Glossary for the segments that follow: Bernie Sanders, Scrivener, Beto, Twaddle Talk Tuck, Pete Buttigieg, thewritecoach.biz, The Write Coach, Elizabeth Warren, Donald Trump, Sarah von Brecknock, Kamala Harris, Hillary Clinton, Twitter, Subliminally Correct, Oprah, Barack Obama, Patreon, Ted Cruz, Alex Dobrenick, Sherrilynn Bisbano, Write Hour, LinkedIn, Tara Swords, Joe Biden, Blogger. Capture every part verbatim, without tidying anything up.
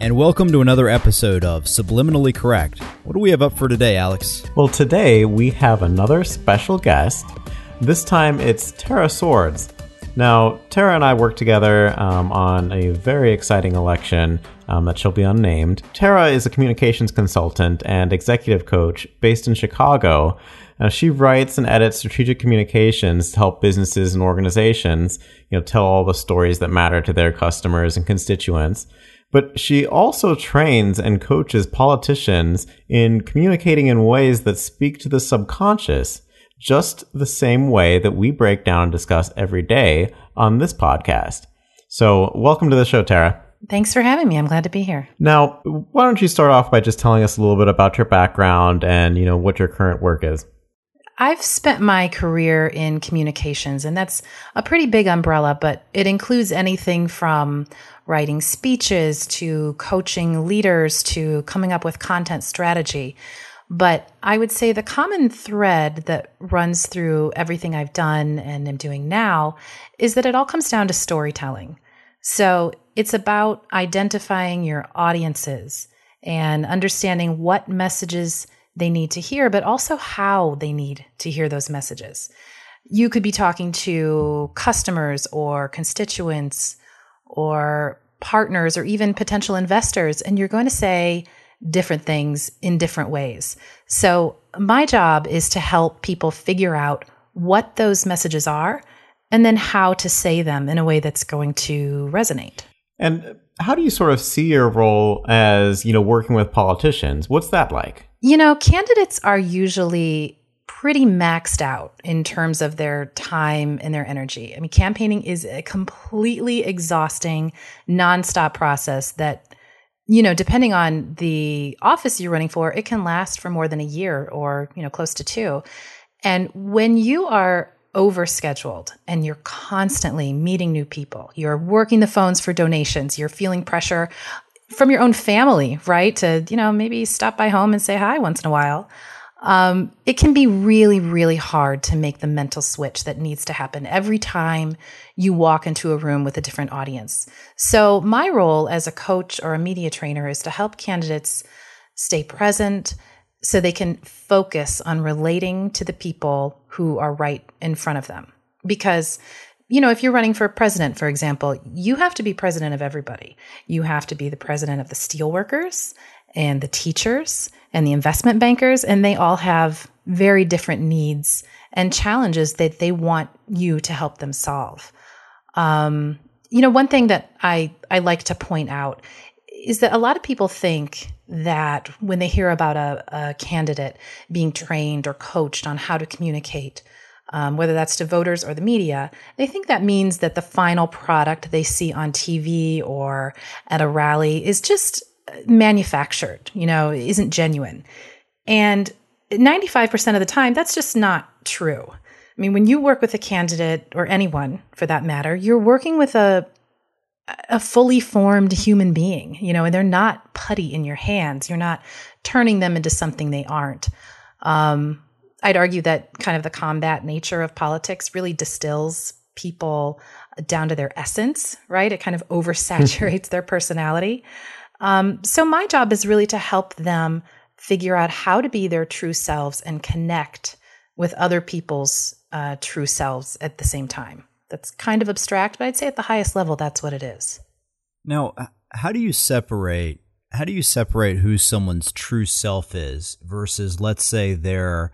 And welcome to another episode of Subliminally Correct. What do we have up for today, Alex? Well, today we have another special guest. This time it's Tara Swords. Now, Tara and I worked together um, on a very exciting election um, that shall be unnamed. Tara is a communications consultant and executive coach based in Chicago. Now, she writes and edits strategic communications to help businesses and organizations, you know, tell all the stories that matter to their customers and constituents. But she also trains and coaches politicians in communicating in ways that speak to the subconscious, just the same way that we break down and discuss every day on this podcast. So welcome to the show, Tara. Thanks for having me. I'm glad to be here. Now, why don't you start off by just telling us a little bit about your background and, you know, what your current work is? I've spent my career in communications, and that's a pretty big umbrella, but it includes anything from writing speeches to coaching leaders to coming up with content strategy. But I would say the common thread that runs through everything I've done and am doing now is that it all comes down to storytelling. So it's about identifying your audiences and understanding what messages they need to hear, but also how they need to hear those messages. You could be talking to customers or constituents or partners or even potential investors, and you're going to say different things in different ways. So my job is to help people figure out what those messages are and then how to say them in a way that's going to resonate. And how do you sort of see your role as, you know, working with politicians? What's that like? You know, candidates are usually pretty maxed out in terms of their time and their energy. I mean, campaigning is a completely exhausting, nonstop process that, you know, depending on the office you're running for, it can last for more than a year or, you know, close to two. And when you are overscheduled and you're constantly meeting new people, you're working the phones for donations, you're feeling pressure from your own family, right? To, you know, maybe stop by home and say hi once in a while. Um, it can be really, really hard to make the mental switch that needs to happen every time you walk into a room with a different audience. So my role as a coach or a media trainer is to help candidates stay present so they can focus on relating to the people who are right in front of them. Because, you know, if you're running for president, for example, you have to be president of everybody. You have to be the president of the steelworkers and the teachers and the investment bankers, and they all have very different needs and challenges that they want you to help them solve. Um, you know, one thing that I, I like to point out is that a lot of people think that when they hear about a, a candidate being trained or coached on how to communicate, um, whether that's to voters or the media, they think that means that the final product they see on T V or at a rally is just manufactured, you know, isn't genuine. And ninety-five percent of the time, that's just not true. I mean, when you work with a candidate or anyone for that matter, you're working with a a fully formed human being, you know, and they're not putty in your hands. You're not turning them into something they aren't. Um, I'd argue that kind of the combat nature of politics really distills people down to their essence, right? It kind of oversaturates their personality. Um, so my job is really to help them figure out how to be their true selves and connect with other people's uh, true selves at the same time. That's kind of abstract, but I'd say at the highest level, that's what it is. Now, how do you separate how do you separate who someone's true self is versus, let's say, their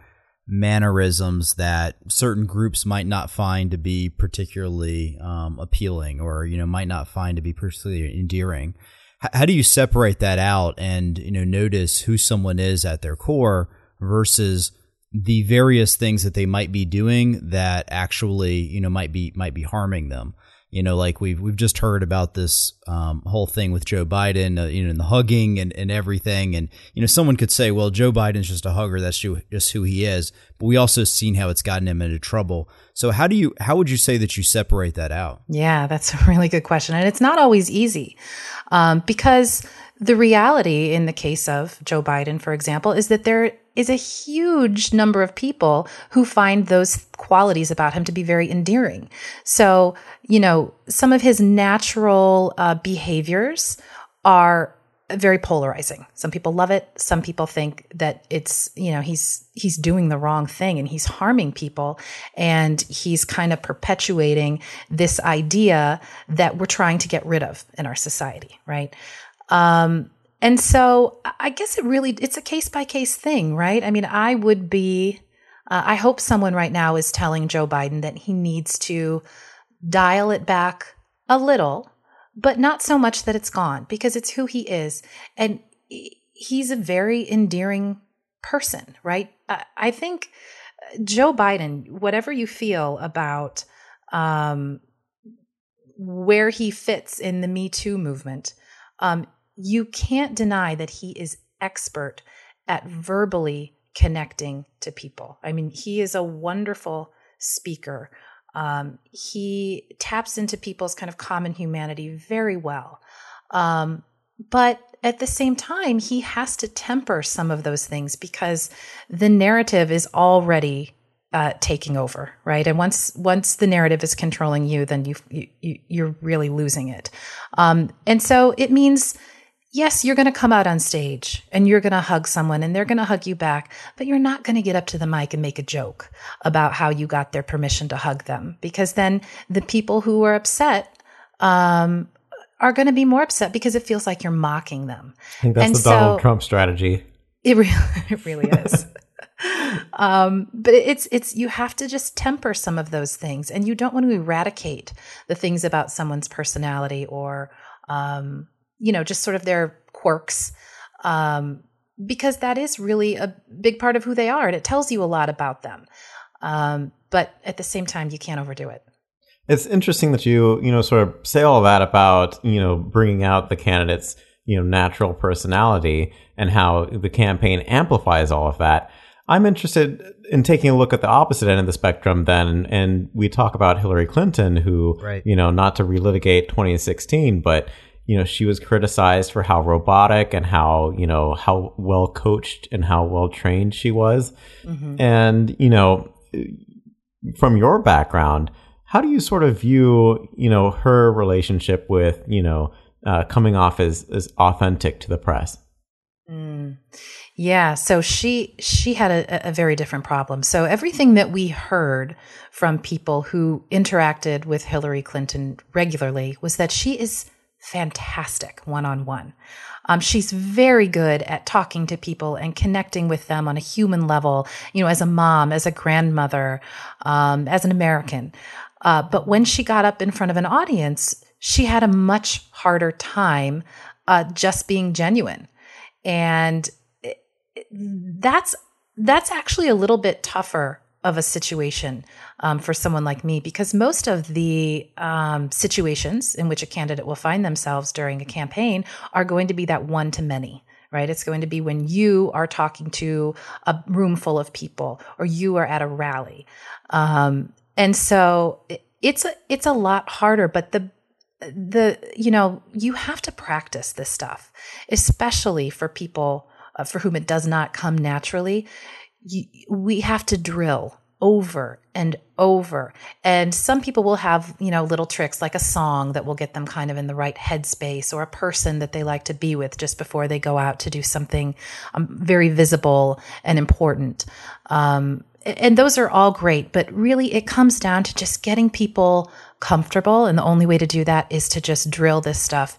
mannerisms that certain groups might not find to be particularly um, appealing, or, you know, might not find to be particularly endearing? H- how do you separate that out and, you know, notice who someone is at their core versus the various things that they might be doing that actually, you know, might be might be harming them? You know, like we've we've just heard about this um, whole thing with Joe Biden, uh, you know, and the hugging and, and everything. And, you know, someone could say, well, Joe Biden's just a hugger. That's just who he is. But we also seen how it's gotten him into trouble. So how do you how would you say that you separate that out? Yeah, that's a really good question. And it's not always easy, um, because the reality in the case of Joe Biden, for example, is that there is a huge number of people who find those qualities about him to be very endearing. So, you know, some of his natural uh, behaviors are very polarizing. Some people love it. Some people think that it's, you know, he's he's doing the wrong thing and he's harming people, and he's kind of perpetuating this idea that we're trying to get rid of in our society, right? Um, and so I guess it really, it's a case by case thing, right? I mean, I would be, uh, I hope someone right now is telling Joe Biden that he needs to dial it back a little, but not so much that it's gone, because it's who he is. And he's a very endearing person, right? I, I think Joe Biden, whatever you feel about, um, where he fits in the Me Too movement, Um, you can't deny that he is expert at verbally connecting to people. I mean, he is a wonderful speaker. Um, he taps into people's kind of common humanity very well. Um, but at the same time, he has to temper some of those things because the narrative is already uh, taking over, right? And once, once the narrative is controlling you, then you've, you, you, you're really losing it. Um, and so it means, yes, you're going to come out on stage and you're going to hug someone and they're going to hug you back, but you're not going to get up to the mic and make a joke about how you got their permission to hug them, because then the people who are upset, um, are going to be more upset because it feels like you're mocking them. I think that's and the so, Donald Trump strategy. It really, it really is. Um, but it's, it's, you have to just temper some of those things, and you don't want to eradicate the things about someone's personality or, um, you know, just sort of their quirks, um, because that is really a big part of who they are, and it tells you a lot about them. Um, but at the same time, you can't overdo it. It's interesting that you, you know, sort of say all that about, you know, bringing out the candidates, you know, natural personality and how the campaign amplifies all of that. I'm interested in taking a look at the opposite end of the spectrum then, and we talk about Hillary Clinton, who, right. you know, not to relitigate twenty sixteen, but, you know, she was criticized for how robotic and how, you know, how well coached and how well trained she was. Mm-hmm. And, you know, from your background, how do you sort of view, you know, her relationship with, you know, uh, coming off as, as authentic to the press? Mm. Yeah, so she she had a, a very different problem. So everything that we heard from people who interacted with Hillary Clinton regularly was that she is fantastic one-on-one. Um, she's very good at talking to people and connecting with them on a human level, you know, as a mom, as a grandmother, um, as an American. Uh, but when she got up in front of an audience, she had a much harder time uh, just being genuine. And that's that's actually a little bit tougher of a situation um, for someone like me, because most of the um, situations in which a candidate will find themselves during a campaign are going to be that one-to-many, right? It's going to be when you are talking to a room full of people or you are at a rally. Um, and so it, it's a, it's a lot harder, but the The, you know, you have to practice this stuff, especially for people uh, for whom it does not come naturally. You, we have to drill over and over. And some people will have, you know, little tricks like a song that will get them kind of in the right headspace, or a person that they like to be with just before they go out to do something um, very visible and important. Um, and those are all great, but really it comes down to just getting people comfortable. And the only way to do that is to just drill this stuff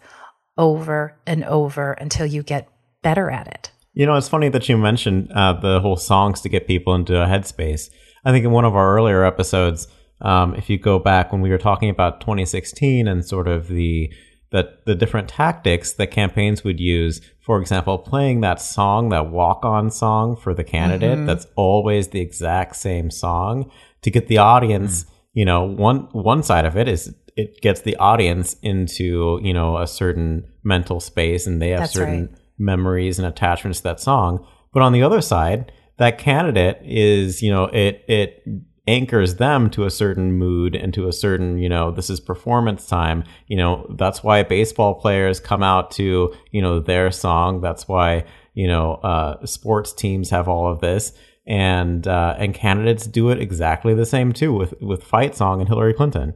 over and over until you get better at it. You know, it's funny that you mentioned uh, the whole songs to get people into a headspace. I think in one of our earlier episodes, um, if you go back when we were talking about twenty sixteen and sort of the, the the different tactics that campaigns would use, for example, playing that song, that walk-on song for the candidate, mm-hmm. that's always the exact same song to get the audience, mm-hmm. you know, one one side of it is it gets the audience into, you know, a certain mental space and they have that's certain right. memories and attachments to that song. But on the other side, that candidate is, you know, it it anchors them to a certain mood and to a certain, you know, this is performance time. You know, that's why baseball players come out to, you know, their song. That's why, you know, uh, sports teams have all of this. And uh, and candidates do it exactly the same, too, with, with Fight Song and Hillary Clinton.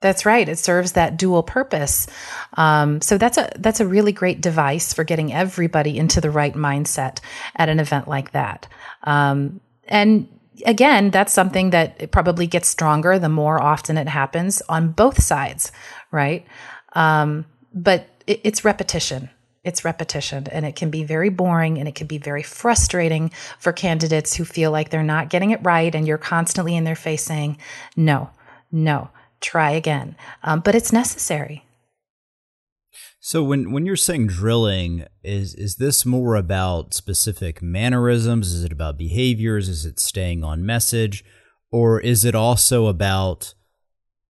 That's right. It serves that dual purpose. Um, so that's a that's a really great device for getting everybody into the right mindset at an event like that. Um, and again, that's something that it probably gets stronger the more often it happens on both sides, right? Um, but it, it's repetition. It's repetition, and it can be very boring, and it can be very frustrating for candidates who feel like they're not getting it right, and you're constantly in their face saying, no, no. Try again. Um, but it's necessary. So when, when you're saying drilling, is is this more about specific mannerisms? Is it about behaviors? Is it staying on message? Or is it also about,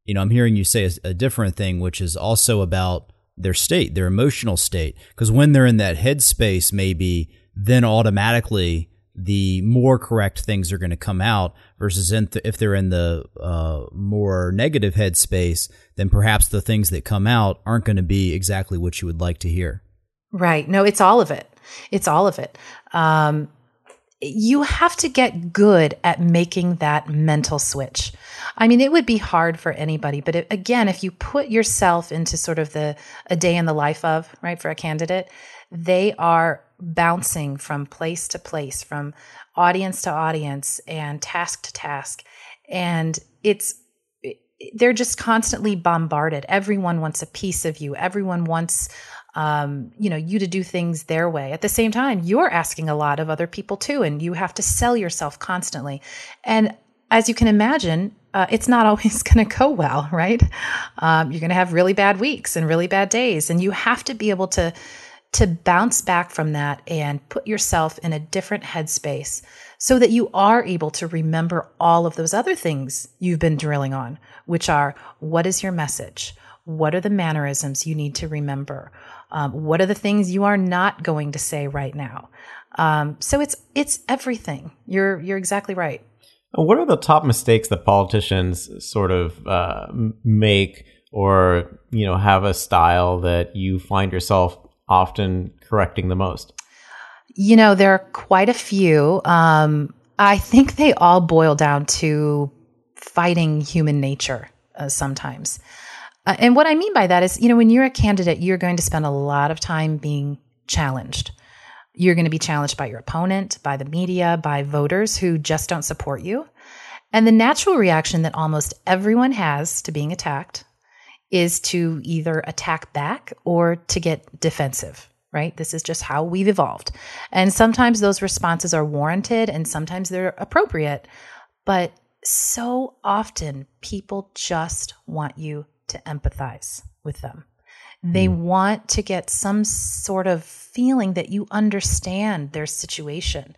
you know, I'm hearing you say a, a different thing, which is also about their state, their emotional state. Because when they're in that headspace, maybe then automatically the more correct things are going to come out versus in th- if they're in the uh, more negative headspace, then perhaps the things that come out aren't going to be exactly what you would like to hear. Right. No, it's all of it. It's all of it. Um, you have to get good at making that mental switch. I mean, it would be hard for anybody, but it, again, if you put yourself into sort of the a day in the life of, right, for a candidate, they are bouncing from place to place, from audience to audience and task to task. And it's, they're just constantly bombarded. Everyone wants a piece of you. Everyone wants, um, you know, you to do things their way. At the same time, you're asking a lot of other people too, and you have to sell yourself constantly. And as you can imagine, Uh, it's not always going to go well, right? Um, you're going to have really bad weeks and really bad days, and you have to be able to to bounce back from that and put yourself in a different headspace so that you are able to remember all of those other things you've been drilling on, which are, what is your message? What are the mannerisms you need to remember? Um, what are the things you are not going to say right now? Um, so it's it's everything. You're you're exactly right. What are the top mistakes that politicians sort of uh, make, or, you know, have a style that you find yourself often correcting the most? You know, there are quite a few. Um, I think they all boil down to fighting human nature uh, sometimes. Uh, and what I mean by that is, you know, when you're a candidate, you're going to spend a lot of time being challenged. You're going to be challenged by your opponent, by the media, by voters who just don't support you. And the natural reaction that almost everyone has to being attacked is to either attack back or to get defensive, right? This is just how we've evolved. And sometimes those responses are warranted and sometimes they're appropriate. But so often people just want you to empathize with them. They want to get some sort of feeling that you understand their situation.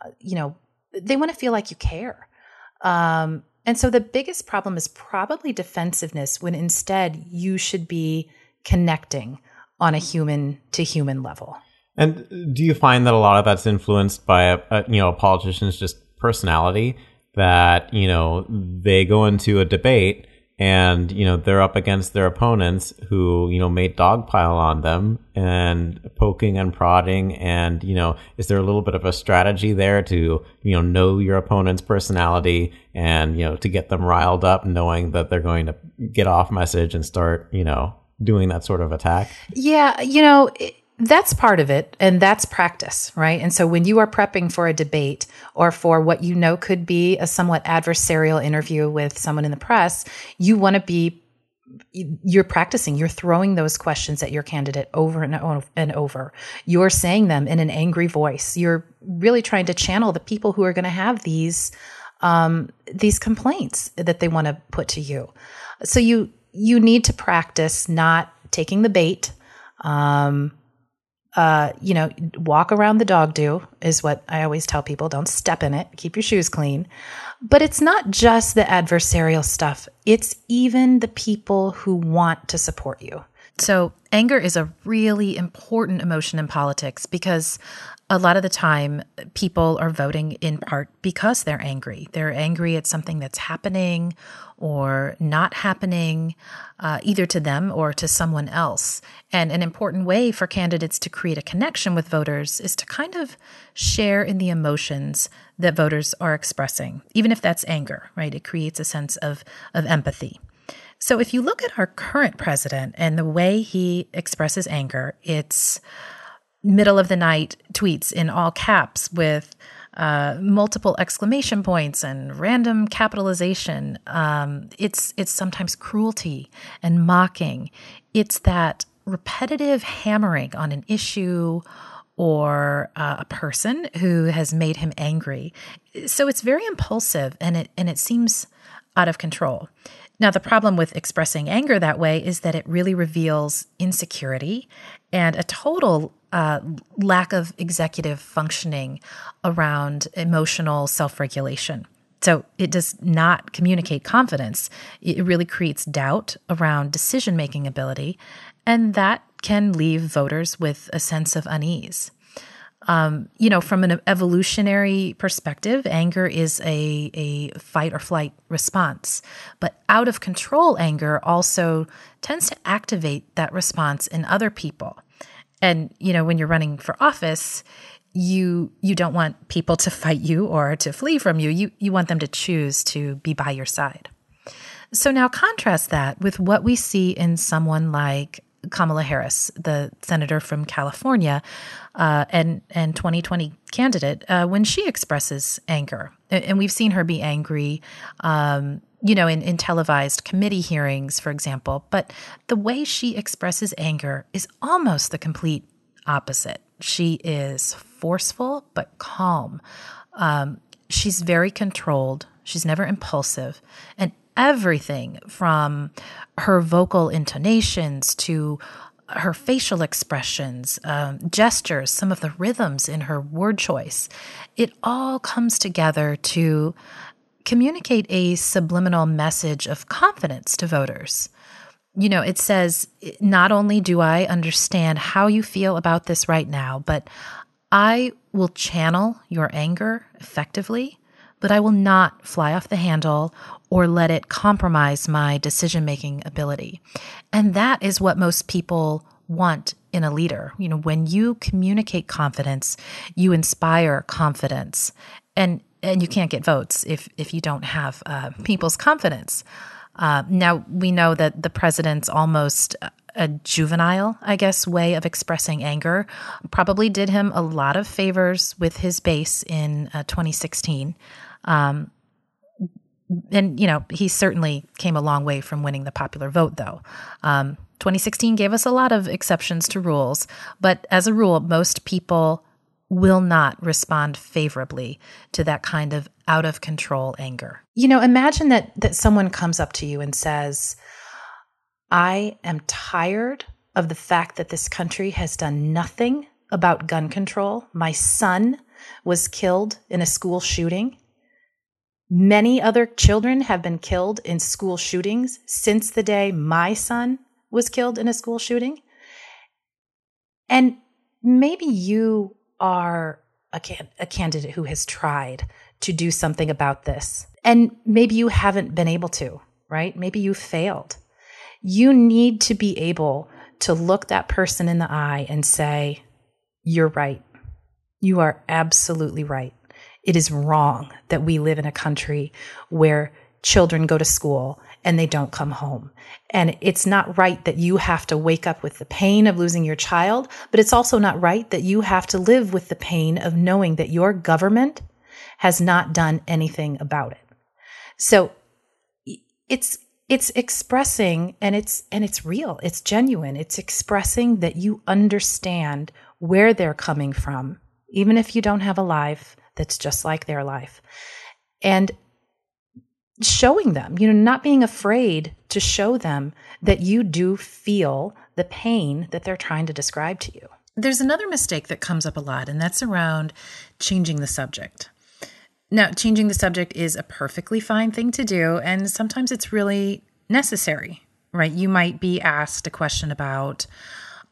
Uh, you know, they want to feel like you care. Um, and so the biggest problem is probably defensiveness, when instead you should be connecting on a human to human level. And do you find that a lot of that's influenced by a, a you know, a politician's just personality, that, you know, they go into a debate and, you know, they're up against their opponents who, you know, may dogpile on them and poking and prodding. And, you know, is there a little bit of a strategy there to, you know, know your opponent's personality and, you know, to get them riled up, knowing that they're going to get off message and start, you know, doing that sort of attack? Yeah, you know, it- that's part of it, and that's practice, right? And so when you are prepping for a debate or for what you know could be a somewhat adversarial interview with someone in the press, you want to be you're practicing, you're throwing those questions at your candidate over and, and over. You're saying them in an angry voice. You're really trying to channel the people who are going to have these um, these complaints that they want to put to you. So you you need to practice not taking the bait. Um, uh, you know, walk around the dog do is what I always tell people. Don't step in it. Keep your shoes clean. But it's not just the adversarial stuff. It's even the people who want to support you. So anger is a really important emotion in politics because a lot of the time people are voting in part because they're angry. They're angry at something that's happening or not happening, uh, either to them or to someone else. And an important way for candidates to create a connection with voters is to kind of share in the emotions that voters are expressing, even if that's anger, right? It creates a sense of, of empathy. So if you look at our current president and the way he expresses anger, it's middle of the night tweets in all caps with uh, multiple exclamation points and random capitalization. Um, it's it's sometimes cruelty and mocking. It's that repetitive hammering on an issue or uh, a person who has made him angry. So it's very impulsive and it and it seems out of control. Now, the problem with expressing anger that way is that it really reveals insecurity and a total uh, lack of executive functioning around emotional self-regulation. So it does not communicate confidence. It really creates doubt around decision-making ability, and that can leave voters with a sense of unease. Um, you know, from an evolutionary perspective, anger is a, a fight or flight response. But out of control anger also tends to activate that response in other people. And, you know, when you're running for office, you you don't want people to fight you or to flee from you. You, you want them to choose to be by your side. So now contrast that with what we see in someone like Kamala Harris, the senator from California, uh, and and twenty twenty candidate, uh, when she expresses anger, and we've seen her be angry, um, you know, in, in televised committee hearings, for example. But the way she expresses anger is almost the complete opposite. She is forceful but calm. Um, she's very controlled. She's never impulsive, and everything from her vocal intonations to her facial expressions, um, gestures, some of the rhythms in her word choice, it all comes together to communicate a subliminal message of confidence to voters. You know, it says, not only do I understand how you feel about this right now, but I will channel your anger effectively, but I will not fly off the handle or let it compromise my decision-making ability. And that is what most people want in a leader. You know, when you communicate confidence, you inspire confidence. And and you can't get votes if, if you don't have uh, people's confidence. Uh, now, we know that the president's almost a juvenile, I guess, way of expressing anger probably did him a lot of favors with his base in uh, twenty sixteen. Um And, you know, he certainly came a long way from winning the popular vote, though. Um, twenty sixteen gave us a lot of exceptions to rules, but as a rule, most people will not respond favorably to that kind of out-of-control anger. You know, imagine that that someone comes up to you and says, I am tired of the fact that this country has done nothing about gun control. My son was killed in a school shooting. Many other children have been killed in school shootings since the day my son was killed in a school shooting. And maybe you are a, can- a candidate who has tried to do something about this. And maybe you haven't been able to, right? Maybe you failed. You need to be able to look that person in the eye and say, you're right. You are absolutely right. It is wrong that we live in a country where children go to school and they don't come home. And it's not right that you have to wake up with the pain of losing your child, but it's also not right that you have to live with the pain of knowing that your government has not done anything about it. So it's It's expressing, and it's and it's real, it's genuine. It's expressing that you understand where they're coming from, even if you don't have a life that's just like their life. And showing them, you know, not being afraid to show them that you do feel the pain that they're trying to describe to you. There's another mistake that comes up a lot, and that's around changing the subject. Now, changing the subject is a perfectly fine thing to do, and sometimes it's really necessary, right? You might be asked a question about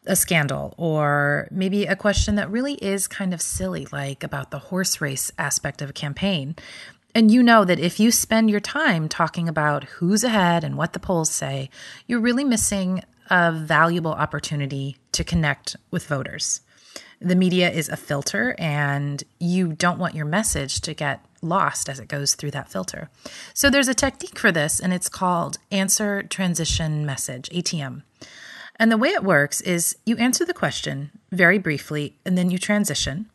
a scandal, or maybe a question that really is kind of silly, like about the horse race aspect of a campaign. And you know that if you spend your time talking about who's ahead and what the polls say, you're really missing a valuable opportunity to connect with voters. The media is a filter, and you don't want your message to get lost as it goes through that filter. So there's a technique for this, and it's called answer transition message, A T M. And the way it works is you answer the question very briefly, and then you transition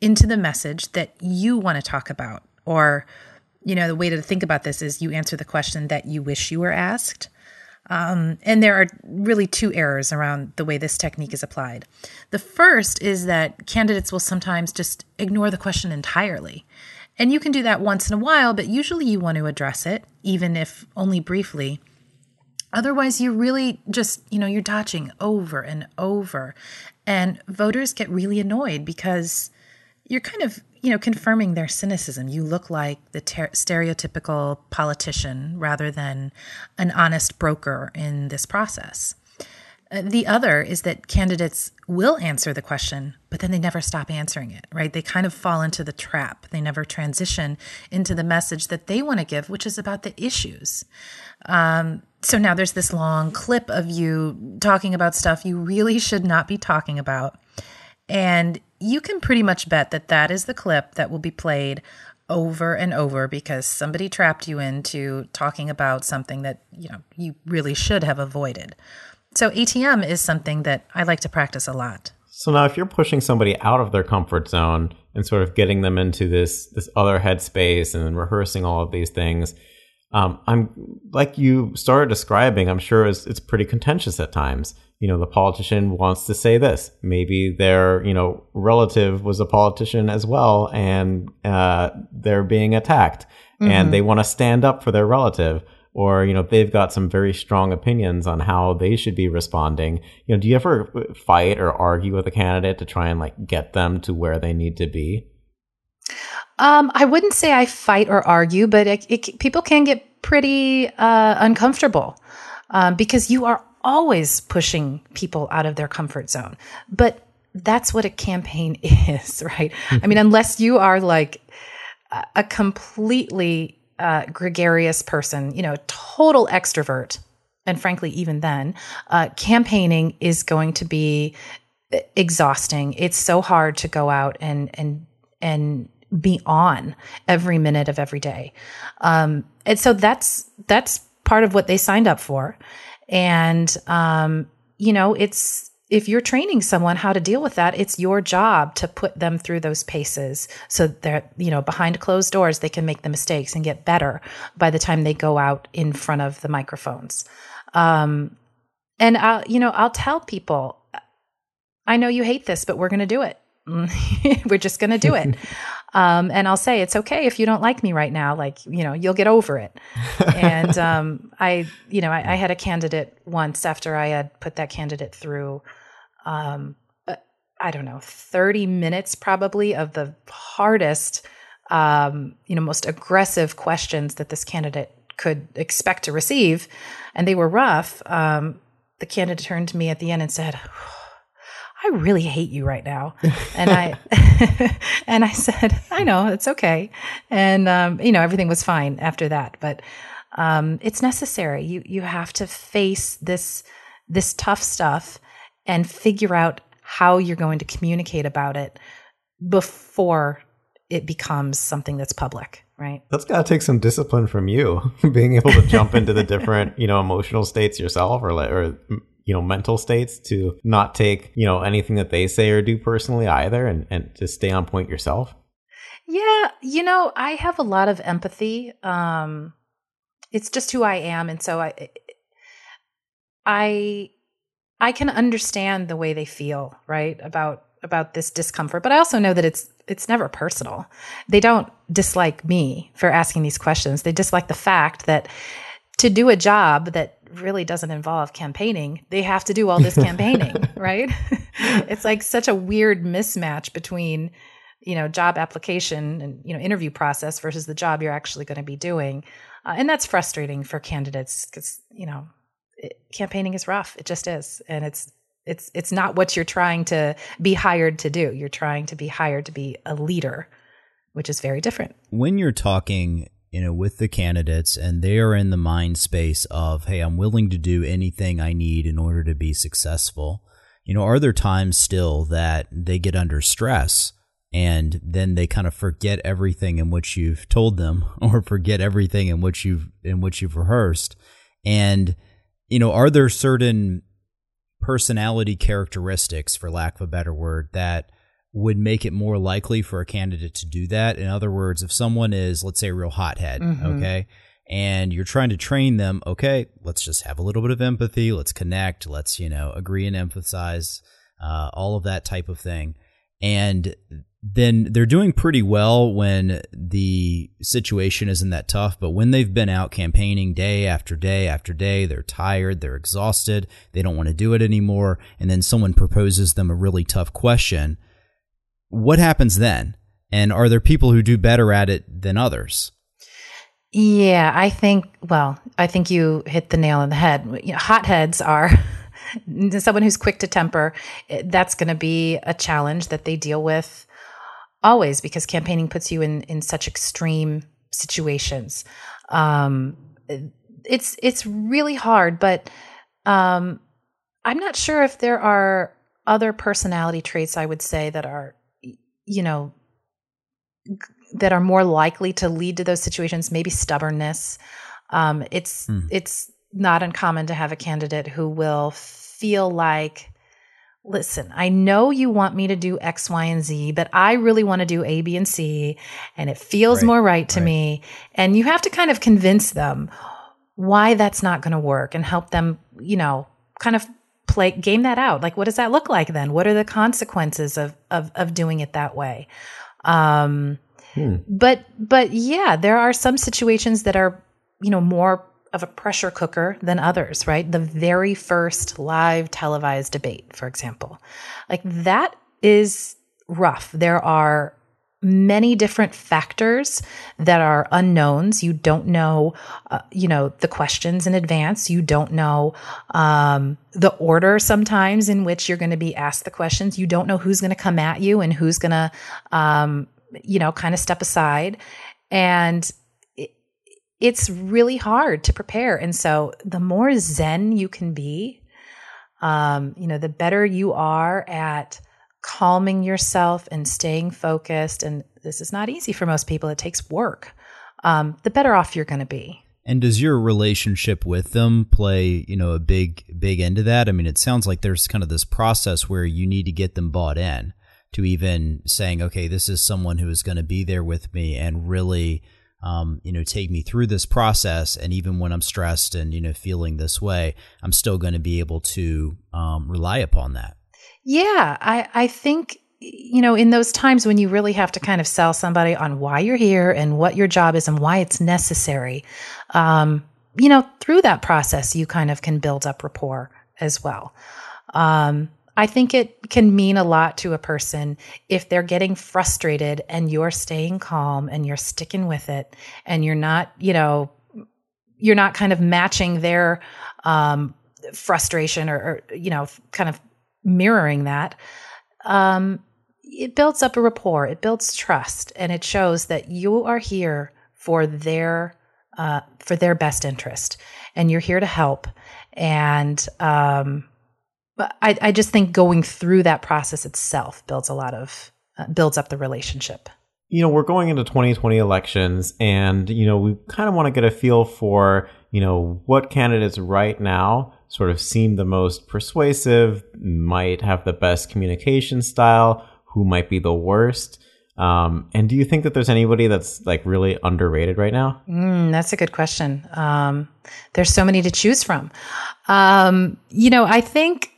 into the message that you want to talk about. Or, you know, the way to think about this is you answer the question that you wish you were asked. Um, and there are really two errors around the way this technique is applied. The first is that candidates will sometimes just ignore the question entirely. And you can do that once in a while, but usually you want to address it, even if only briefly. Otherwise, you really just, you know, you're dodging over and over. And voters get really annoyed because you're kind of, you know, confirming their cynicism. You look like the ter- stereotypical politician rather than an honest broker in this process. Uh, the other is that candidates will answer the question, but then they never stop answering it, right? They kind of fall into the trap. They never transition into the message that they want to give, which is about the issues. Um, so now there's this long clip of you talking about stuff you really should not be talking about. And you can pretty much bet that that is the clip that will be played over and over because somebody trapped you into talking about something that, you know, you really should have avoided. So A T M is something that I like to practice a lot. So now if you're pushing somebody out of their comfort zone and sort of getting them into this this other headspace and rehearsing all of these things, um, I'm like you started describing, I'm sure it's, it's pretty contentious at times. You know, the politician wants to say this. Maybe their, you know, relative was a politician as well, and uh, they're being attacked, mm-hmm. and they want to stand up for their relative. Or, you know, they've got some very strong opinions on how they should be responding. You know, do you ever fight or argue with a candidate to try and like get them to where they need to be? Um, I wouldn't say I fight or argue, but it, it, people can get pretty uh, uncomfortable um, because you are always pushing people out of their comfort zone. But that's what a campaign is, right? I mean, unless you are like a completely uh, gregarious person, you know, total extrovert, and frankly, even then, uh, campaigning is going to be exhausting. It's so hard to go out and and and be on every minute of every day. Um, and so that's that's part of what they signed up for. And, um, you know, it's, if you're training someone how to deal with that, it's your job to put them through those paces so that, you know, behind closed doors, they can make the mistakes and get better by the time they go out in front of the microphones. Um, and I'll, you know, I'll tell people, I know you hate this, but we're going to do it. We're just going to do it. Um, and I'll say, it's okay if you don't like me right now, like, you know, you'll get over it. And um, I, you know, I, I had a candidate once after I had put that candidate through, um, I don't know, thirty minutes probably of the hardest, um, you know, most aggressive questions that this candidate could expect to receive. And they were rough. Um, the candidate turned to me at the end and said, I really hate you right now. And I, and I said, I know, it's okay. And, um, you know, everything was fine after that, but, um, it's necessary. You, you have to face this, this tough stuff and figure out how you're going to communicate about it before it becomes something that's public, right? That's got to take some discipline from you being able to jump into the different, you know, emotional states yourself or, or, you know, mental states, to not take, you know, anything that they say or do personally either, and, and to stay on point yourself? Yeah. You know, I have a lot of empathy. Um, it's just who I am. And so I, I, I can understand the way they feel, right, about, about this discomfort. But I also know that it's, it's never personal. They don't dislike me for asking these questions. They dislike the fact that to do a job that really doesn't involve campaigning, they have to do all this campaigning, right? It's like such a weird mismatch between, you know, job application and, you know, interview process versus the job you're actually going to be doing. Uh, and that's frustrating for candidates because, you know, it, campaigning is rough. It just is. And it's, it's, it's not what you're trying to be hired to do. You're trying to be hired to be a leader, which is very different. When you're talking, you know, with the candidates and they are in the mind space of, hey, I'm willing to do anything I need in order to be successful, you know, are there times still that they get under stress and then they kind of forget everything in which you've told them or forget everything in which you've, in which you've rehearsed? And, you know, are there certain personality characteristics, for lack of a better word, that would make it more likely for a candidate to do that? In other words, if someone is, let's say, a real hothead, mm-hmm. okay, and you're trying to train them, okay, let's just have a little bit of empathy, let's connect, let's, you know, agree and emphasize, uh, all of that type of thing. And then they're doing pretty well when the situation isn't that tough, but when they've been out campaigning day after day after day, they're tired, they're exhausted, they don't want to do it anymore, and then someone proposes them a really tough question. What happens then? And are there people who do better at it than others? Yeah, I think, well, I think you hit the nail on the head. You know, hotheads are someone who's quick to temper. That's going to be a challenge that they deal with always because campaigning puts you in, in such extreme situations. Um, it's, it's really hard, but um, I'm not sure if there are other personality traits I would say that are, you know, g- that are more likely to lead to those situations, maybe stubbornness. Um, it's, mm. it's not uncommon to have a candidate who will feel like, listen, I know you want me to do X, Y, and Z, but I really want to do A, B, and C, and it feels right. more right to right. me. And you have to kind of convince them why that's not going to work and help them, you know, kind of play, game that out. Like, what does that look like then? What are the consequences of, of, of doing it that way? Um, hmm. but, but yeah, there are some situations that are, you know, more of a pressure cooker than others, right? The very first live televised debate, for example, like that is rough. There are many different factors that are unknowns. You don't know, uh, you know, the questions in advance. You don't know um, the order sometimes in which you're going to be asked the questions. You don't know who's going to come at you and who's going to, um, you know, kind of step aside. And it, it's really hard to prepare. And so the more zen you can be, um, you know, the better you are at calming yourself and staying focused. And this is not easy for most people. It takes work. Um, the better off you're going to be. And does your relationship with them play, you know, a big, big into that? I mean, it sounds like there's kind of this process where you need to get them bought in to even saying, okay, this is someone who is going to be there with me and really, um, you know, take me through this process. And even when I'm stressed and, you know, feeling this way, I'm still going to be able to um, rely upon that. Yeah, I, I think, you know, in those times when you really have to kind of sell somebody on why you're here and what your job is and why it's necessary, um, you know, through that process, you kind of can build up rapport as well. Um, I think it can mean a lot to a person if they're getting frustrated and you're staying calm and you're sticking with it and you're not, you know, you're not kind of matching their um, frustration or, or, you know, kind of mirroring that, um, it builds up a rapport, it builds trust, and it shows that you are here for their uh, for their best interest, and you're here to help. And um, I, I just think going through that process itself builds a lot of uh, builds up the relationship. You know, we're going into twenty twenty elections, and you know, we kind of want to get a feel for, you know, what candidates right now sort of seem the most persuasive, might have the best communication style, who might be the worst. Um, and do you think that there's anybody that's like really underrated right now? Mm, that's a good question. Um, there's so many to choose from. Um, you know, I think,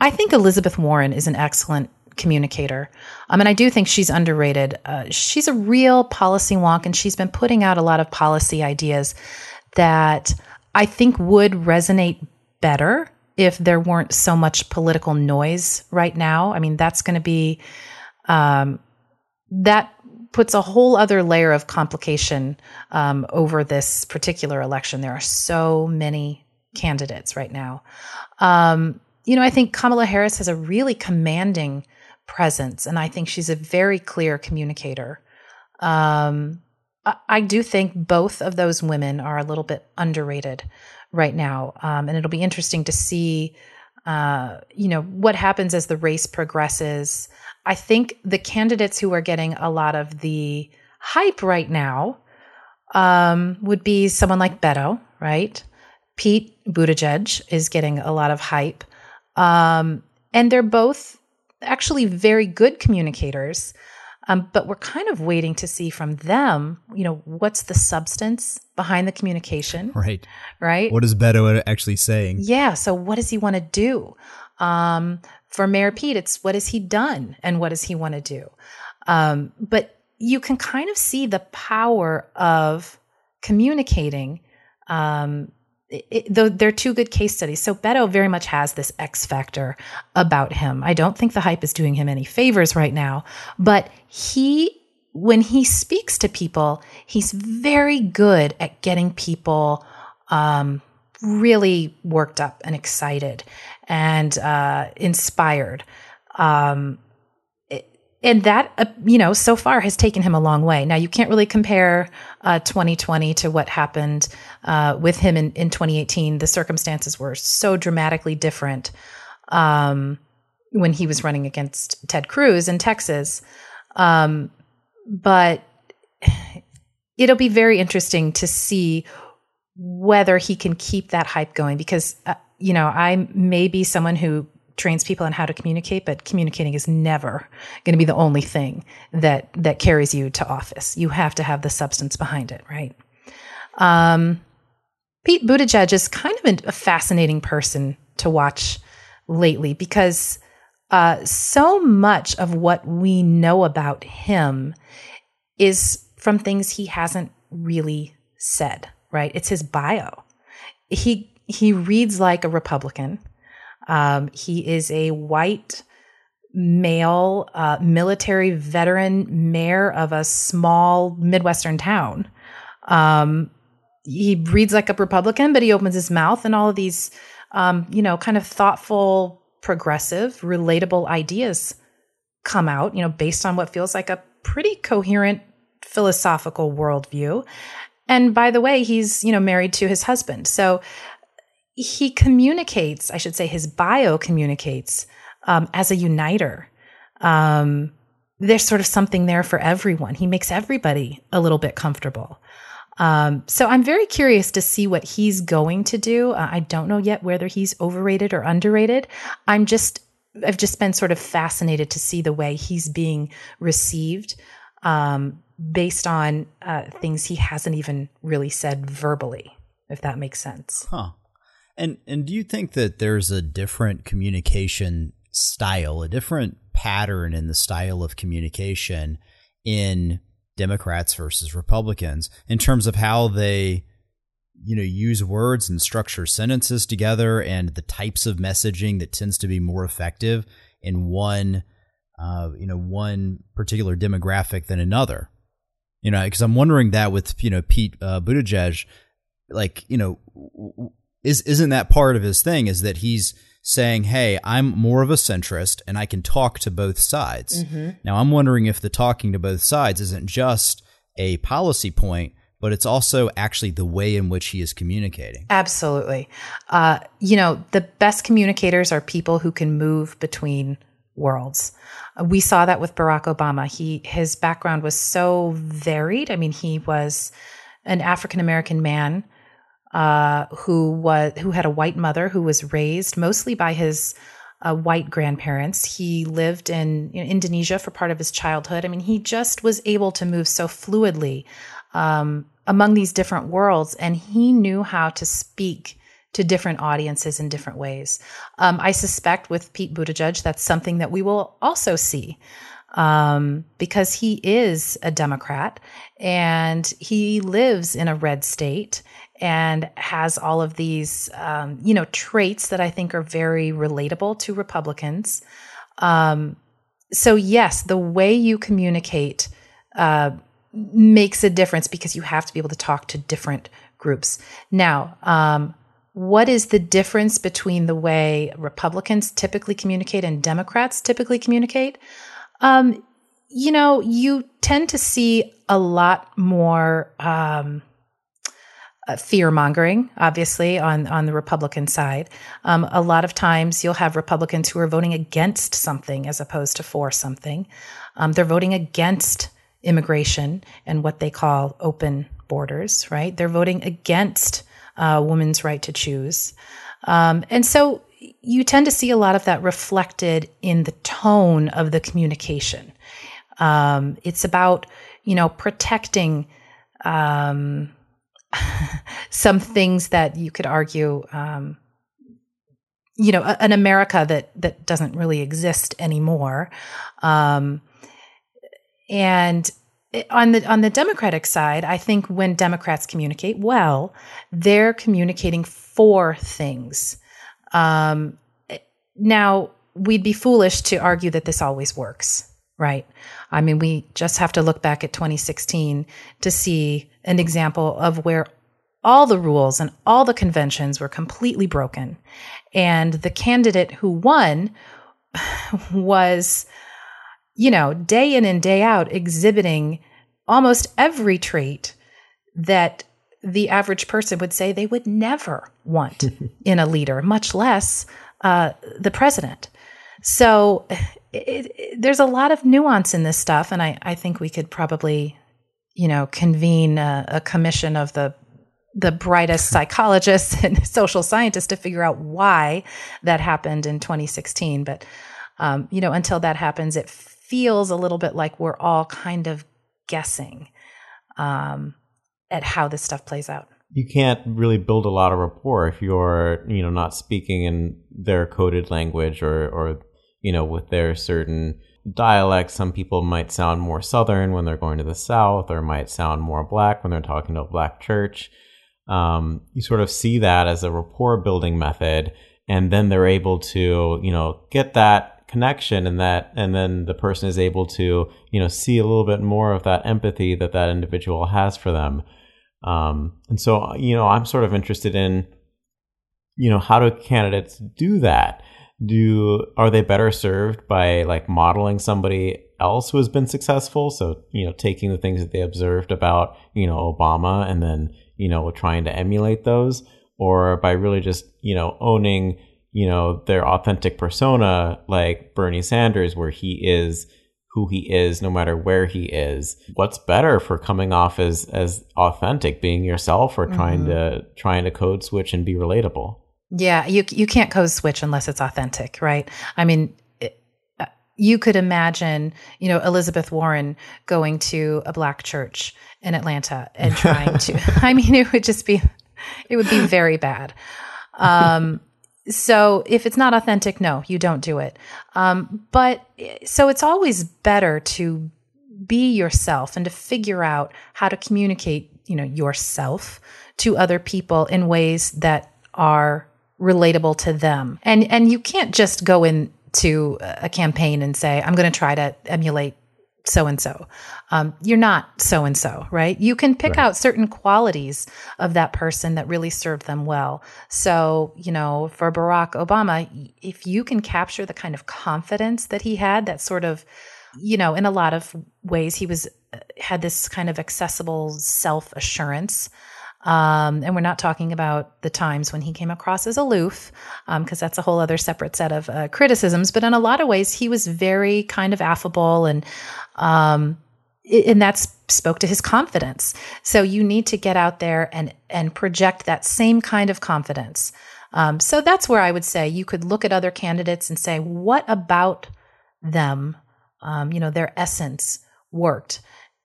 I think Elizabeth Warren is an excellent communicator. I mean, I do think she's underrated. Uh, she's a real policy wonk, and she's been putting out a lot of policy ideas that I think would resonate better if there weren't so much political noise right now. I mean, that's going to be, um, that puts a whole other layer of complication um, over this particular election. There are so many candidates right now. Um, you know, I think Kamala Harris has a really commanding presence, and I think she's a very clear communicator. Um, I, I do think both of those women are a little bit underrated right now. Um, and it'll be interesting to see, uh, you know, what happens as the race progresses. I think the candidates who are getting a lot of the hype right now um, would be someone like Beto, right? Pete Buttigieg is getting a lot of hype. Um, and they're both actually very good communicators, um, but we're kind of waiting to see from them, you know, what's the substance behind the communication? Right. Right. What is Beto actually saying? Yeah. So what does he want to do? Um, for Mayor Pete, it's what has he done and what does he want to do? Um, but you can kind of see the power of communicating, um, It, though they're two good case studies. So Beto very much has this X factor about him. I don't think the hype is doing him any favors right now, but he, when he speaks to people, he's very good at getting people um, really worked up and excited and uh, inspired. Um, And that, uh, you know, so far has taken him a long way. Now, you can't really compare uh, twenty twenty to what happened uh, with him in, in twenty eighteen. The circumstances were so dramatically different um, when he was running against Ted Cruz in Texas. Um, but it'll be very interesting to see whether he can keep that hype going because, uh, you know, I may be someone who trains people on how to communicate, but communicating is never going to be the only thing that that carries you to office. You have to have the substance behind it, right? Um, Pete Buttigieg is kind of a fascinating person to watch lately because uh, so much of what we know about him is from things he hasn't really said, right? It's his bio. He he reads like a Republican. Um, he is a white male, uh, military veteran, mayor of a small Midwestern town. Um, he reads like a Republican, but he opens his mouth and all of these, um, you know, kind of thoughtful, progressive, relatable ideas come out, you know, based on what feels like a pretty coherent philosophical worldview. And by the way, he's, you know, married to his husband. So he communicates, I should say his bio communicates um, as a uniter. Um, there's sort of something there for everyone. He makes everybody a little bit comfortable. Um, so I'm very curious to see what he's going to do. Uh, I don't know yet whether he's overrated or underrated. I'm just, I've just been sort of fascinated to see the way he's being received um, based on uh, things he hasn't even really said verbally, if that makes sense. Huh. And and do you think that there's a different communication style, a different pattern in the style of communication in Democrats versus Republicans in terms of how they, you know, use words and structure sentences together and the types of messaging that tends to be more effective in one, uh, you know, one particular demographic than another? You know, because I'm wondering that with, you know, Pete uh, Buttigieg, like, you know, w- Is, isn't that part of his thing is that he's saying, hey, I'm more of a centrist and I can talk to both sides. Mm-hmm. Now, I'm wondering if the talking to both sides isn't just a policy point, but it's also actually the way in which he is communicating. Absolutely. Uh, you know, the best communicators are people who can move between worlds. We saw that with Barack Obama. He his background was so varied. I mean, he was an African-American man Uh, who was who had a white mother who was raised mostly by his uh, white grandparents. He lived in you know, Indonesia for part of his childhood. I mean, he just was able to move so fluidly um, among these different worlds, and he knew how to speak to different audiences in different ways. Um, I suspect with Pete Buttigieg, that's something that we will also see um, because he is a Democrat and he lives in a red state and has all of these, um, you know, traits that I think are very relatable to Republicans. Um, so yes, the way you communicate uh, makes a difference because you have to be able to talk to different groups. Now, um, what is the difference between the way Republicans typically communicate and Democrats typically communicate? Um, you know, you tend to see a lot more um, uh, fear-mongering, obviously, on, on the Republican side. Um, a lot of times you'll have Republicans who are voting against something as opposed to for something. Um, they're voting against immigration and what they call open borders, right? They're voting against Uh, woman's right to choose. Um, and so you tend to see a lot of that reflected in the tone of the communication. Um, it's about, you know, protecting um, some things that you could argue, um, you know, an America that that doesn't really exist anymore. Um, and On the on the Democratic side, I think when Democrats communicate well, they're communicating for things. Um, now, we'd be foolish to argue that this always works, right? I mean, we just have to look back at twenty sixteen to see an example of where all the rules and all the conventions were completely broken. And the candidate who won was, you know, day in and day out, exhibiting almost every trait that the average person would say they would never want in a leader, much less uh, the president. So it, it, there's a lot of nuance in this stuff. And I, I think we could probably, you know, convene a, a commission of the the brightest psychologists and social scientists to figure out why that happened in twenty sixteen. But, um, you know, until that happens, it feels a little bit like we're all kind of guessing um, at how this stuff plays out. You can't really build a lot of rapport if you're, you know, not speaking in their coded language or, or, you know, with their certain dialects. Some people might sound more Southern when they're going to the South, or might sound more Black when they're talking to a Black church. Um, you sort of see that as a rapport building method, and then they're able to, you know, get that connection, and that, and then the person is able to, you know, see a little bit more of that empathy that that individual has for them. Um, and so, you know, I'm sort of interested in, you know, how do candidates do that? Do, are they better served by like modeling somebody else who has been successful? So, you know, taking the things that they observed about, you know, Obama and then, you know, trying to emulate those, or by really just, you know, owning, you know, their authentic persona, like Bernie Sanders, where he is who he is, no matter where he is. What's better for coming off as as authentic, being yourself, or mm-hmm. trying to trying to code switch and be relatable? Yeah, you you can't code switch unless it's authentic, right? I mean, it, you could imagine, you know, Elizabeth Warren going to a Black church in Atlanta and trying to. I mean, it would just be, it would be very bad. Um, So if it's not authentic, no, you don't do it. Um, but so it's always better to be yourself and to figure out how to communicate, you know, yourself to other people in ways that are relatable to them. And and you can't just go into a campaign and say, I'm going to try to emulate so-and-so. Um, you're not so-and-so, right? You can pick right. out certain qualities of that person that really served them well. So, you know, for Barack Obama, if you can capture the kind of confidence that he had, that sort of, you know, in a lot of ways, he was had this kind of accessible self-assurance. Um, and we're not talking about the times when he came across as aloof, um, because that's a whole other separate set of uh, criticisms. But in a lot of ways, he was very kind of affable, and um, and that spoke to his confidence. So you need to get out there and and project that same kind of confidence Um, so that's where I would say you could look at other candidates and say, what about them, um, you know, their essence worked,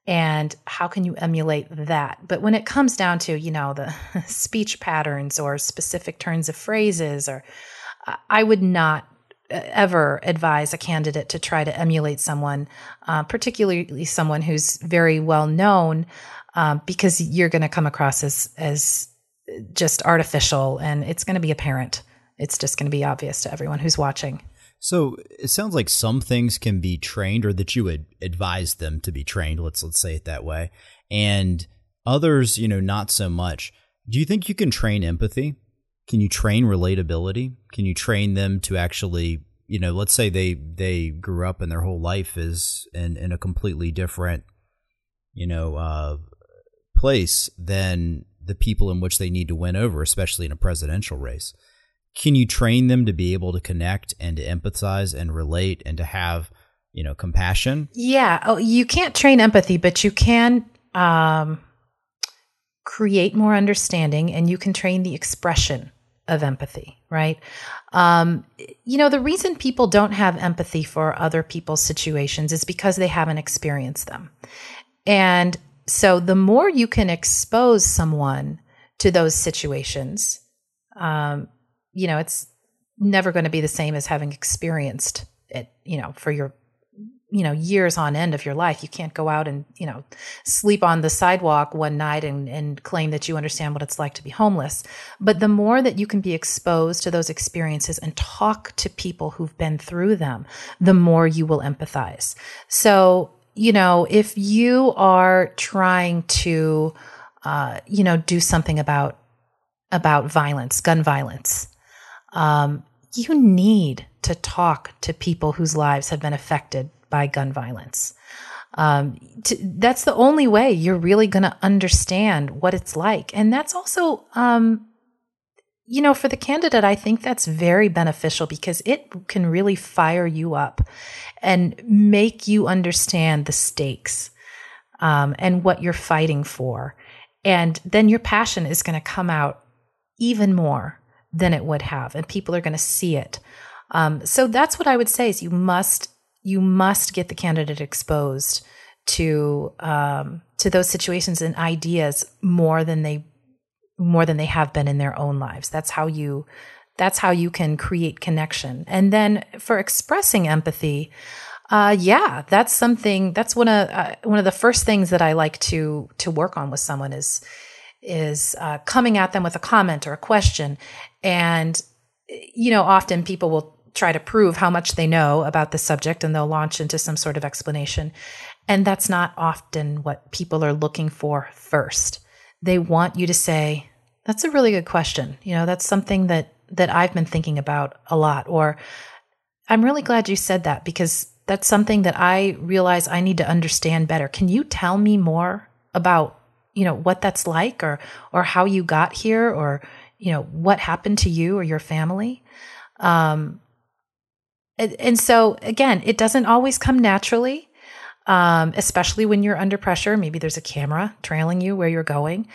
and how can you emulate that? But when it comes down to, you know, the speech patterns or specific turns of phrases, or I would not ever advise a candidate to try to emulate someone, uh, particularly someone who's very well known, um, because you're going to come across as, as just artificial, and it's going to be apparent. It's just going to be obvious to everyone who's watching. So it sounds like some things can be trained, or that you would advise them to be trained. Let's, let's say it that way. And others, you know, not so much. Do you think you can train empathy? Can you train relatability? Can you train them to actually, you know, let's say they, they grew up and their whole life is in, in a completely different, you know, uh, place than the people in which they need to win over, especially in a presidential race. Can you train them to be able to connect and to empathize and relate and to have, you know, compassion? Yeah. Oh, you can't train empathy, but you can um, create more understanding, and you can train the expression of empathy, right? Um, you know, the reason people don't have empathy for other people's situations is because they haven't experienced them. And so the more you can expose someone to those situations, um, you know, it's never going to be the same as having experienced it, you know, for your, you know, years on end of your life. You can't go out and, you know, sleep on the sidewalk one night and, and claim that you understand what it's like to be homeless. But the more that you can be exposed to those experiences and talk to people who've been through them, the more you will empathize. So, you know, if you are trying to, uh, you know, do something about, about violence, gun violence, um, you need to talk to people whose lives have been affected by gun violence. Um, to, that's the only way you're really going to understand what it's like. And that's also, um, you know, for the candidate, I think that's very beneficial, because it can really fire you up and make you understand the stakes, um, and what you're fighting for. And then your passion is going to come out even more than it would have, and people are going to see it. Um, so that's what I would say is you must you must get the candidate exposed to um, to those situations and ideas more than they more than they have been in their own lives. That's how you that's how you can create connection. And then for expressing empathy, uh, yeah, that's something that's one of uh, one of the first things that I like to to work on with someone is. is uh, coming at them with a comment or a question. And, you know, often people will try to prove how much they know about the subject, and they'll launch into some sort of explanation. And that's not often what people are looking for first. They want you to say, that's a really good question. You know, that's something that, that I've been thinking about a lot. Or, I'm really glad you said that, because that's something that I realize I need to understand better. Can you tell me more about you know, what that's like, or, or how you got here, or, you know, what happened to you or your family. Um, and, and so again, it doesn't always come naturally, um, especially when you're under pressure. Maybe there's a camera trailing you where you're going.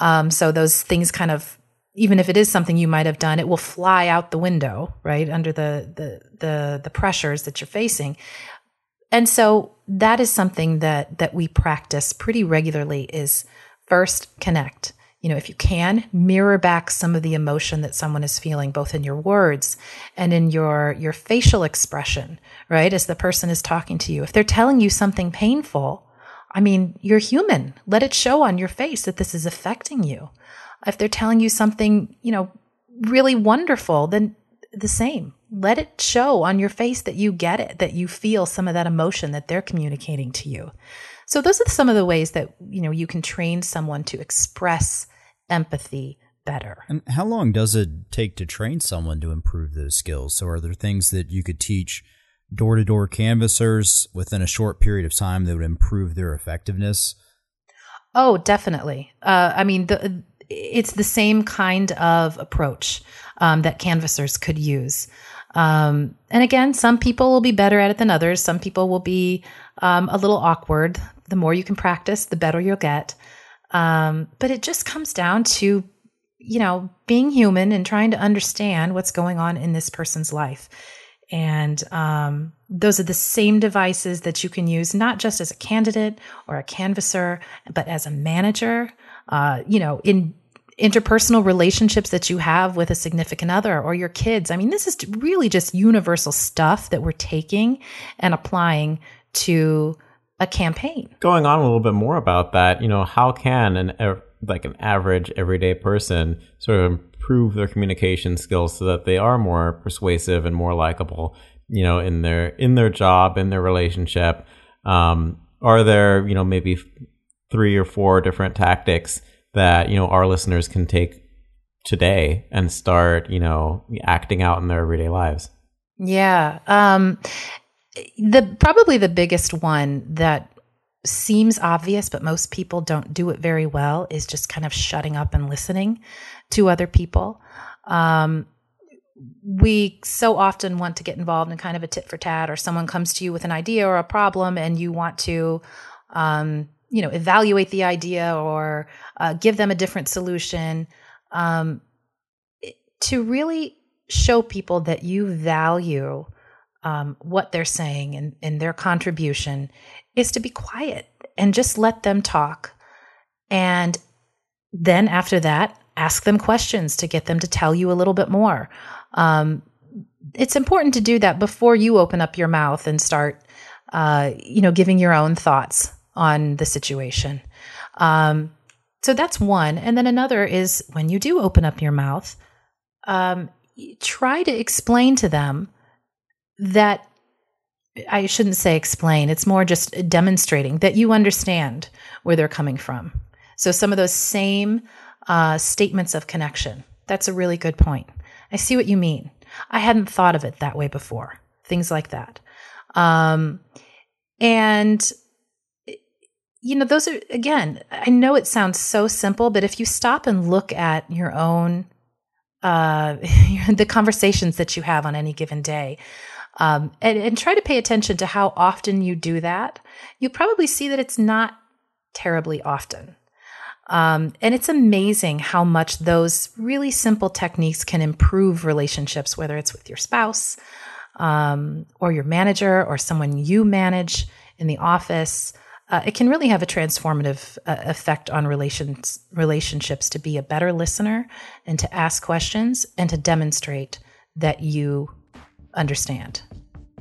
Um, so those things kind of, even if it is something you might have done, it will fly out the window, right? Under the, the, the, the pressures that you're facing. And so that is something that, that we practice pretty regularly is, first, connect. You know, if you can, mirror back some of the emotion that someone is feeling, both in your words and in your, your facial expression, right? As the person is talking to you. If they're telling you something painful, I mean, you're human. Let it show on your face that this is affecting you. If they're telling you something, you know, really wonderful, then the same. Let it show on your face that you get it, that you feel some of that emotion that they're communicating to you. So those are some of the ways that, you know, you can train someone to express empathy better. And how long does it take to train someone to improve those skills? So are there things that you could teach door-to-door canvassers within a short period of time that would improve their effectiveness? Oh, definitely. Uh, I mean, the, it's the same kind of approach um, that canvassers could use. Um, and again, some people will be better at it than others. Some people will be um, a little awkward. The more you can practice, the better you'll get. Um, but it just comes down to you know, being human and trying to understand what's going on in this person's life. And um, those are the same devices that you can use, not just as a candidate or a canvasser, but as a manager, uh, you know, in interpersonal relationships that you have with a significant other or your kids. I mean, this is really just universal stuff that we're taking and applying to a campaign. Going on a little bit more about that, you know, how can an like an average everyday person sort of improve their communication skills so that they are more persuasive and more likable, you know, in their in their job, in their relationship? Um, are there, you know, maybe three or four different tactics that, you know, our listeners can take today and start, you know, acting out in their everyday lives? Yeah. Um, the probably the biggest one that seems obvious, but most people don't do it very well, is just kind of shutting up and listening to other people. Um, we so often want to get involved in kind of a tit for tat, or someone comes to you with an idea or a problem and you want to, um, you know, evaluate the idea or uh, give them a different solution. Um, to really show people that you value um, what they're saying and, and their contribution is to be quiet and just let them talk. And then after that, ask them questions to get them to tell you a little bit more. Um, it's important to do that before you open up your mouth and start, uh, you know, giving your own thoughts on the situation. Um, so that's one. And then another is, when you do open up your mouth, um, try to explain to them that I shouldn't say explain, it's more just demonstrating that you understand where they're coming from. So some of those same uh, statements of connection. That's a really good point. I see what you mean. I hadn't thought of it that way before. Things like that. Um, and, you know, those are, again, I know it sounds so simple, but if you stop and look at your own, uh, the conversations that you have on any given day, Um, and, and try to pay attention to how often you do that, you'll probably see that it's not terribly often. Um, and it's amazing how much those really simple techniques can improve relationships, whether it's with your spouse, um, or your manager, or someone you manage in the office. Uh, it can really have a transformative uh, effect on relations, relationships to be a better listener and to ask questions and to demonstrate that you understand.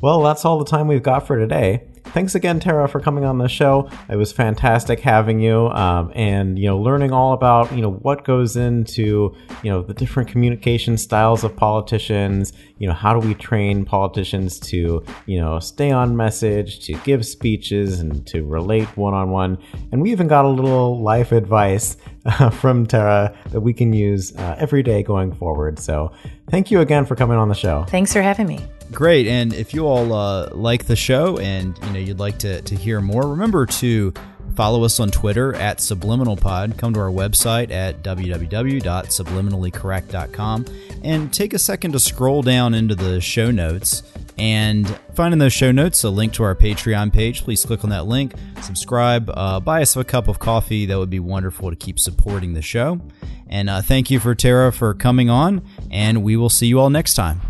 Well, that's all the time we've got for today. Thanks again, Tara, for coming on the show. It was fantastic having you, um, and, you know, learning all about, you know, what goes into, you know, the different communication styles of politicians. You know, how do we train politicians to, you know, stay on message, to give speeches, and to relate one-on-one. And we even got a little life advice uh, from Tara that we can use uh, every day going forward. So thank you again for coming on the show. Thanks for having me. Great. And if you all uh, like the show and, you know, you'd like to, to hear more, remember to follow us on Twitter at Subliminal Pod. Come to our website at w w w dot subliminally correct dot com and take a second to scroll down into the show notes. And find in those show notes a link to our Patreon page. Please click on that link, subscribe, uh, buy us a cup of coffee. That would be wonderful to keep supporting the show. And uh, thank you for Tara for coming on, and we will see you all next time.